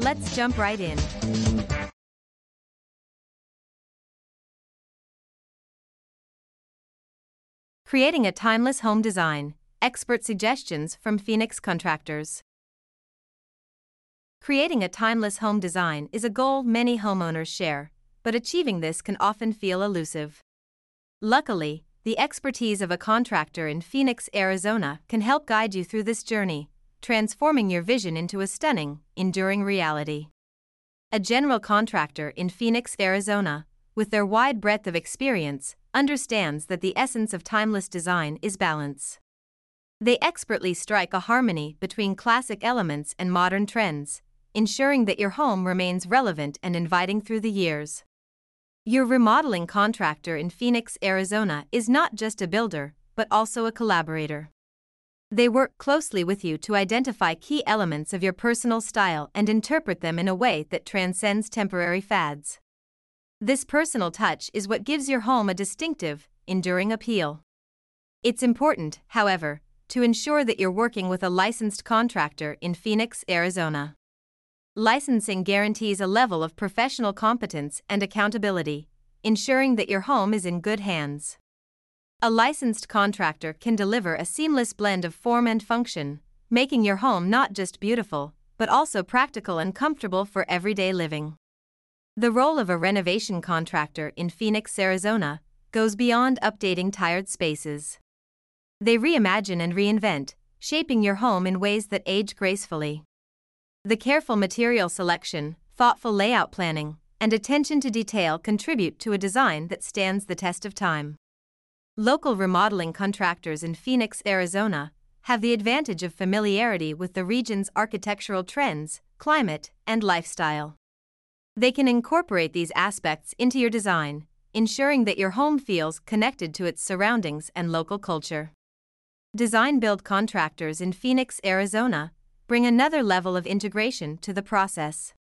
Let's jump right in. Creating a timeless home design, expert suggestions from Phoenix contractors. Creating a timeless home design is a goal many homeowners share, but achieving this can often feel elusive. Luckily, the expertise of a contractor in Phoenix, Arizona can help guide you through this journey, transforming your vision into a stunning, enduring reality. A general contractor in Phoenix, Arizona, with their wide breadth of experience, understands that the essence of timeless design is balance. They expertly strike a harmony between classic elements and modern trends, ensuring that your home remains relevant and inviting through the years. Your remodeling contractor in Phoenix, Arizona is not just a builder, but also a collaborator. They work closely with you to identify key elements of your personal style and interpret them in a way that transcends temporary fads. This personal touch is what gives your home a distinctive, enduring appeal. It's important, however, to ensure that you're working with a licensed contractor in Phoenix, Arizona. Licensing guarantees a level of professional competence and accountability, ensuring that your home is in good hands. A licensed contractor can deliver a seamless blend of form and function, making your home not just beautiful, but also practical and comfortable for everyday living. The role of a renovation contractor in Phoenix, Arizona, goes beyond updating tired spaces. They reimagine and reinvent, shaping your home in ways that age gracefully. The careful material selection, thoughtful layout planning, and attention to detail contribute to a design that stands the test of time. Local remodeling contractors in Phoenix, Arizona, have the advantage of familiarity with the region's architectural trends, climate, and lifestyle. They can incorporate these aspects into your design, ensuring that your home feels connected to its surroundings and local culture. Design-build contractors in Phoenix, Arizona, bring another level of integration to the process.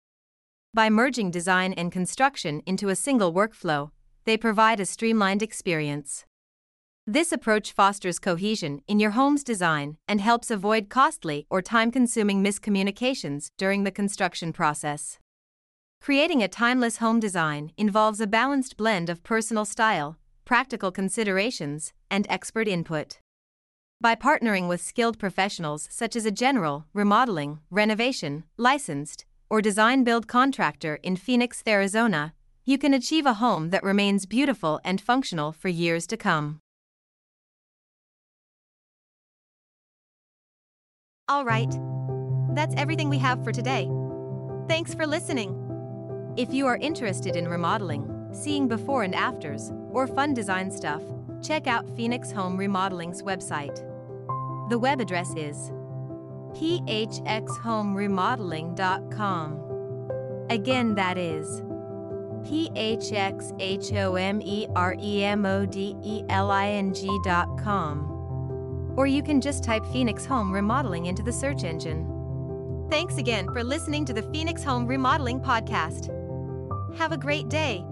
By merging design and construction into a single workflow, they provide a streamlined experience. This approach fosters cohesion in your home's design and helps avoid costly or time-consuming miscommunications during the construction process. Creating a timeless home design involves a balanced blend of personal style, practical considerations, and expert input. By partnering with skilled professionals such as a general, remodeling, renovation, licensed, or design-build contractor in Phoenix, Arizona, you can achieve a home that remains beautiful and functional for years to come. All right, that's everything we have for today. Thanks for listening. If you are interested in remodeling, seeing before and afters, or fun design stuff, check out Phoenix Home Remodeling's website. The web address is phxhomeremodeling.com. Again, that is phxhomeremodeling.com. Or you can just type Phoenix Home Remodeling into the search engine. Thanks again for listening to the Phoenix Home Remodeling Podcast. Have a great day.